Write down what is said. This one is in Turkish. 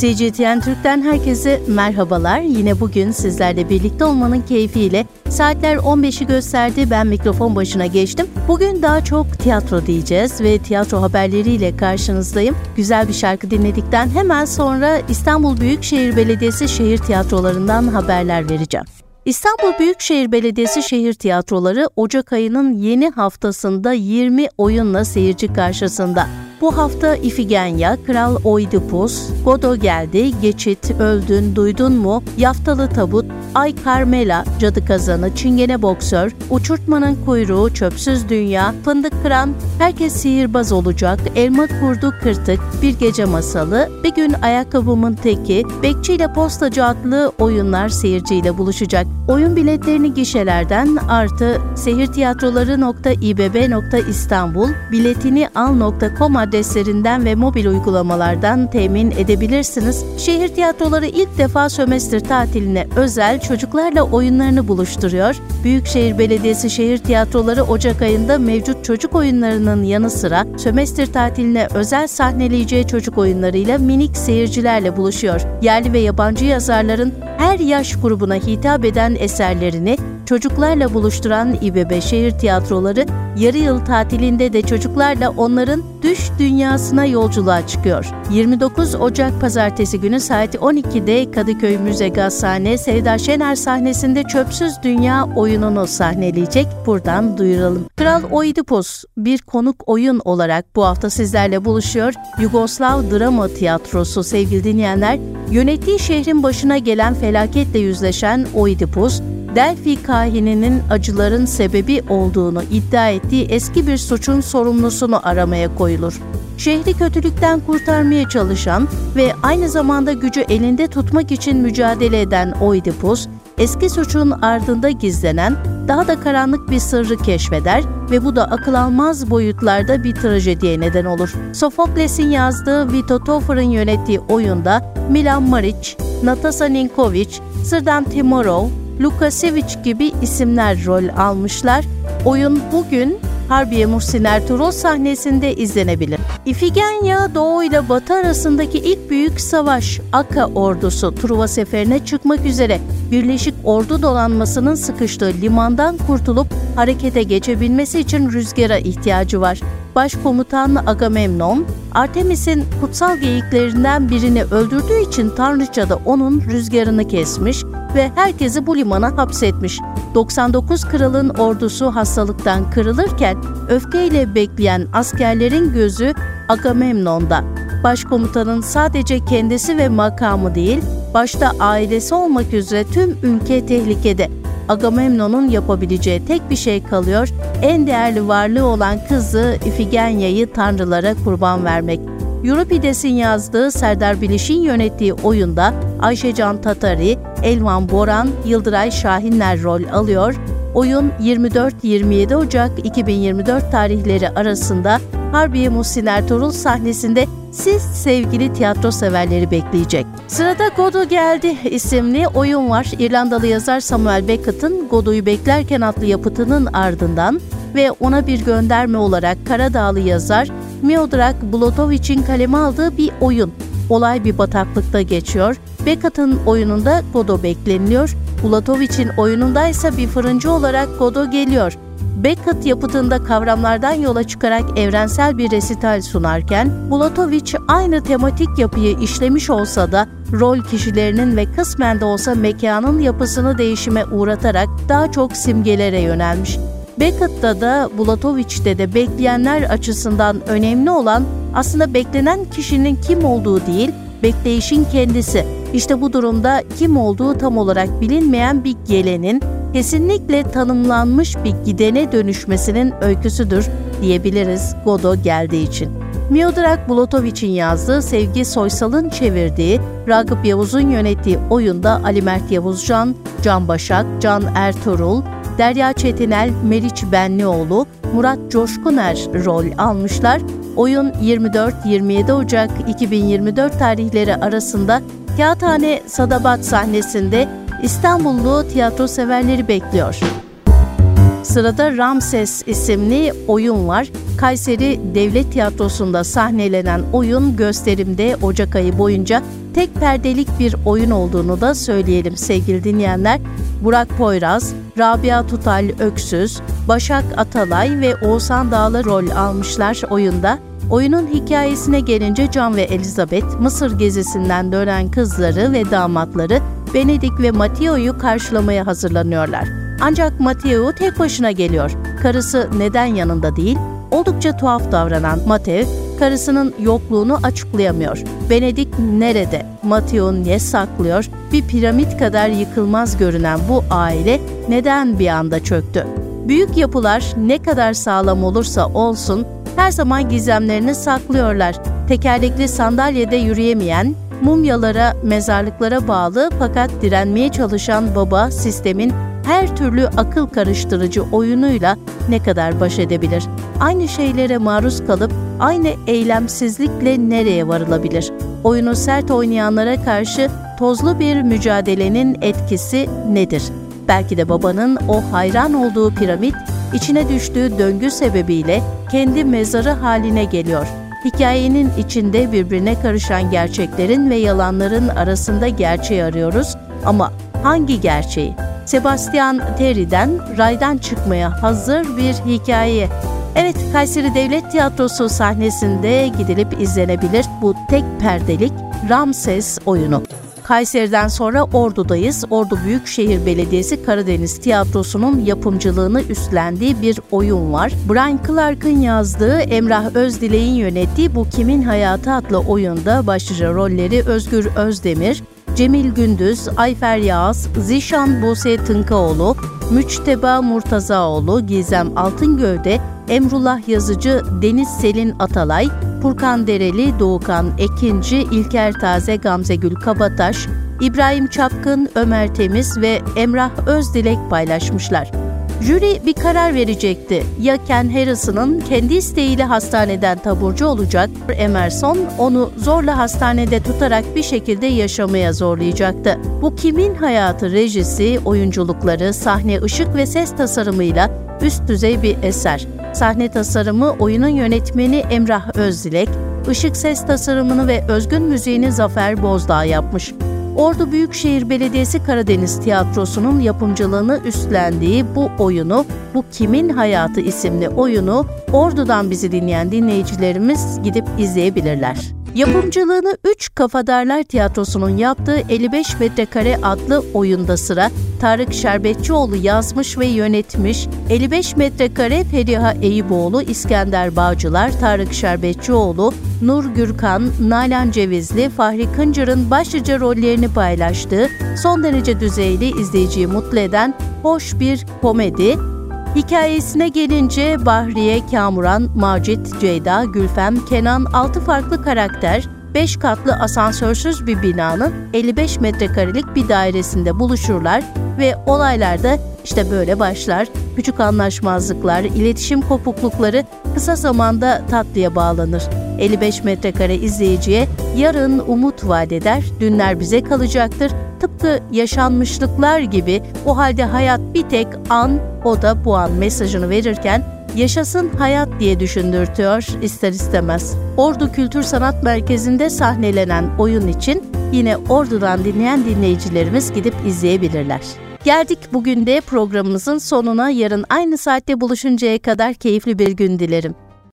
CGTN Türk'ten herkese merhabalar. Yine bugün sizlerle birlikte olmanın keyfiyle saatler 15'i gösterdi. Ben mikrofon başına geçtim. Bugün daha çok tiyatro diyeceğiz ve tiyatro haberleriyle karşınızdayım. Güzel bir şarkı dinledikten hemen sonra İstanbul Büyükşehir Belediyesi Şehir Tiyatroları'ndan haberler vereceğim. İstanbul Büyükşehir Belediyesi Şehir Tiyatroları Ocak ayının yeni haftasında 20 oyunla seyirci karşısında. Bu hafta İfigenya, Kral Oidipus, Godo Geldi, Geçit, Öldün, Duydun Mu, Yaftalı Tabut, Ay Karmela, Cadı Kazanı, Çingene Boksör, Uçurtmanın Kuyruğu, Çöpsüz Dünya, Fındık Kıran, Herkes Sihirbaz Olacak, Elma Kurdu Kırtık, Bir Gece Masalı, Bir Gün Ayakkabımın Teki, Bekçiyle Postacı adlı oyunlar seyirciyle buluşacak. Oyun biletlerini gişelerden artı sehirtiyatroları.ibb.istanbul, biletini al.com adreslerinden ve mobil uygulamalardan temin edebilirsiniz. Şehir tiyatroları ilk defa sömestr tatiline özel çocuklarla oyunlarını buluşturuyor. Büyükşehir Belediyesi Şehir Tiyatroları Ocak ayında mevcut çocuk oyunlarının yanı sıra sömestr tatiline özel sahneleyeceği çocuk oyunlarıyla minik seyircilerle buluşuyor. Yerli ve yabancı yazarların her yaş grubuna hitap eden eserlerini çocuklarla buluşturan İBB Şehir Tiyatroları yarı yıl tatilinde de çocuklarla onların düş dünyasına yolculuğa çıkıyor. 29 Ocak Pazartesi günü saat 12'de Kadıköy Müze Gashane Sevda Şener sahnesinde Çöpsüz Dünya oyununu sahneleyecek. Buradan duyuralım. Kral Oidipus bir konuk oyun olarak bu hafta sizlerle buluşuyor. Yugoslav Drama Tiyatrosu sevgili dinleyenler, yönettiği şehrin başına gelen felaketle yüzleşen Oidipus, Delphi kahininin acıların sebebi olduğunu iddia ettiği eski bir suçun sorumlusunu aramaya koyulur. Şehri kötülükten kurtarmaya çalışan ve aynı zamanda gücü elinde tutmak için mücadele eden Oidipus, eski suçun ardında gizlenen daha da karanlık bir sırrı keşfeder ve bu da akıl almaz boyutlarda bir trajediye neden olur. Sophocles'in yazdığı, Vito Topher'ın yönettiği oyunda Milan Maric, Natasa Ninkovic, Sırdan Timurov, Lukasevic gibi isimler rol almışlar. Oyun bugün Harbiye Muhsin Ertuğrul sahnesinde izlenebilir. İfigenya, Doğu ile Batı arasındaki ilk büyük savaş, Aka ordusu Truva seferine çıkmak üzere Birleşik Ordu donanmasının sıkıştığı limandan kurtulup harekete geçebilmesi için rüzgara ihtiyacı var. Başkomutan Agamemnon, Artemis'in kutsal geyiklerinden birini öldürdüğü için tanrıça da onun rüzgarını kesmiş ve herkesi bu limana hapsetmiş. 99 kralın ordusu hastalıktan kırılırken öfkeyle bekleyen askerlerin gözü Agamemnon'da. Başkomutanın sadece kendisi ve makamı değil, başta ailesi olmak üzere tüm ülke tehlikede. Agamemnon'un yapabileceği tek bir şey kalıyor, en değerli varlığı olan kızı İfigenya'yı tanrılara kurban vermek. Euripides'in yazdığı, Serdar Biliş'in yönettiği oyunda Ayşecan Tatari, Elvan Boran, Yıldıray Şahinler rol alıyor. Oyun 24-27 Ocak 2024 tarihleri arasında Harbiye Muhsin Ertuğrul sahnesinde siz sevgili tiyatro severleri bekleyecek. Sırada Godo Geldi isimli oyun var. İrlandalı yazar Samuel Beckett'ın Godo'yu Beklerken adlı yapıtının ardından ve ona bir gönderme olarak Karadağlı yazar Miodrag Bulatoviç'in kaleme aldığı bir oyun. Olay bir bataklıkta geçiyor. Beckett'ın oyununda Godo bekleniliyor. Bulatoviç'in oyununda ise bir fırıncı olarak Godo geliyor. Beckett yapıtında kavramlardan yola çıkarak evrensel bir resital sunarken, Bulatoviç aynı tematik yapıyı işlemiş olsa da rol kişilerinin ve kısmen de olsa mekanın yapısını değişime uğratarak daha çok simgelere yönelmiş. Beckett'ta da Bulatoviç'te de bekleyenler açısından önemli olan aslında beklenen kişinin kim olduğu değil, bekleyişin kendisi. İşte bu durumda kim olduğu tam olarak bilinmeyen bir gelenin kesinlikle tanımlanmış bir gidene dönüşmesinin öyküsüdür diyebiliriz Godo Geldiği için. Miodrag Bulatoviç'in yazdığı, Sevgi Soysal'ın çevirdiği, Ragıp Yavuz'un yönettiği oyunda Ali Mert Yavuzcan, Can Başak, Can Ertuğrul, Derya Çetinel, Meriç Benlioğlu, Murat Coşkuner rol almışlar. Oyun 24-27 Ocak 2024 tarihleri arasında Kağıthane Sadabat sahnesinde İstanbullu tiyatro severleri bekliyor. Sırada Ramses isimli oyun var. Kayseri Devlet Tiyatrosu'nda sahnelenen oyun gösterimde Ocak ayı boyunca tek perdelik bir oyun olduğunu da söyleyelim sevgili dinleyenler. Burak Poyraz, Rabia Tutal Öksüz, Başak Atalay ve Oğuzhan Dağlı rol almışlar oyunda. Oyunun hikayesine gelince Can ve Elizabeth, Mısır gezisinden dönen kızları ve damatları Benedik ve Mateo'yu karşılamaya hazırlanıyorlar. Ancak Mateo tek başına geliyor. Karısı neden yanında değil? Oldukça tuhaf davranan Mateo, karısının yokluğunu açıklayamıyor. Benedik nerede? Mateo niye saklıyor? Bir piramit kadar yıkılmaz görünen bu aile neden bir anda çöktü? Büyük yapılar ne kadar sağlam olursa olsun her zaman gizemlerini saklıyorlar. Tekerlekli sandalyede yürüyemeyen, mumyalara, mezarlıklara bağlı fakat direnmeye çalışan baba sistemin her türlü akıl karıştırıcı oyunuyla ne kadar baş edebilir? Aynı şeylere maruz kalıp aynı eylemsizlikle nereye varılabilir? Oyunu sert oynayanlara karşı tozlu bir mücadelenin etkisi nedir? Belki de babanın o hayran olduğu piramit, içine düştüğü döngü sebebiyle kendi mezarı haline geliyor. Hikayenin içinde birbirine karışan gerçeklerin ve yalanların arasında gerçeği arıyoruz ama hangi gerçeği? Sebastian Terry'den raydan çıkmaya hazır bir hikaye. Evet, Kayseri Devlet Tiyatrosu sahnesinde gidilip izlenebilir bu tek perdelik Ramses oyunu. Kayseri'den sonra Ordu'dayız. Ordu Büyükşehir Belediyesi Karadeniz Tiyatrosu'nun yapımcılığını üstlendiği bir oyun var. Brian Clark'ın yazdığı, Emrah Özdilek'in yönettiği Bu Kimin Hayatı adlı oyunda başlıca rolleri Özgür Özdemir, Cemil Gündüz, Ayfer Yağız, Zişan Buse Tınkaoğlu, Müçteba Murtazaoğlu, Gizem Altıngövde, Emrullah Yazıcı, Deniz Selin Atalay, Furkan Dereli, Doğukan Ekinci, İlker Taze, Gamzegül Kabataş, İbrahim Çapkın, Ömer Temiz ve Emrah Özdilek paylaşmışlar. Jüri bir karar verecekti. Ya Ken Harrison'ın kendi isteğiyle hastaneden taburcu olacak, Emerson onu zorla hastanede tutarak bir şekilde yaşamaya zorlayacaktı. Bu Kimin Hayatı rejisi, oyunculukları, sahne, ışık ve ses tasarımıyla üst düzey bir eser. Sahne tasarımı oyunun yönetmeni Emrah Özdilek, ışık ses tasarımını ve özgün müziğini Zafer Bozdağ yapmış. Ordu Büyükşehir Belediyesi Karadeniz Tiyatrosu'nun yapımcılığını üstlendiği bu oyunu, Bu Kimin Hayatı isimli oyunu Ordu'dan bizi dinleyen dinleyicilerimiz gidip izleyebilirler. Yapımcılığını 3 Kafadarlar Tiyatrosu'nun yaptığı 55 Metrekare adlı oyunda sıra. Tarık Şerbetçioğlu yazmış ve yönetmiş. 55 Metrekare Feriha Eyüboğlu, İskender Bağcılar, Tarık Şerbetçioğlu, Nur Gürkan, Nalan Cevizli, Fahri Kıncır'ın başlıca rollerini paylaştığı, son derece düzeyli, izleyiciyi mutlu eden hoş bir komedi. Hikayesine gelince Bahriye, Kamuran, Macit, Ceyda, Gülfem, Kenan 6 farklı karakter 5 katlı asansörsüz bir binanın 55 metrekarelik bir dairesinde buluşurlar ve olaylar da işte böyle başlar. Küçük anlaşmazlıklar, iletişim kopuklukları kısa zamanda tatlıya bağlanır. 55 metrekare izleyiciye yarın umut vaat eder, dünler bize kalacaktır. Tıpkı yaşanmışlıklar gibi, o halde hayat bir tek an, o da bu an mesajını verirken yaşasın hayat diye düşündürtüyor ister istemez. Ordu Kültür Sanat Merkezi'nde sahnelenen oyun için yine Ordu'dan dinleyen dinleyicilerimiz gidip izleyebilirler. Geldik bugün de programımızın sonuna. Yarın aynı saatte buluşuncaya kadar keyifli bir gün dilerim.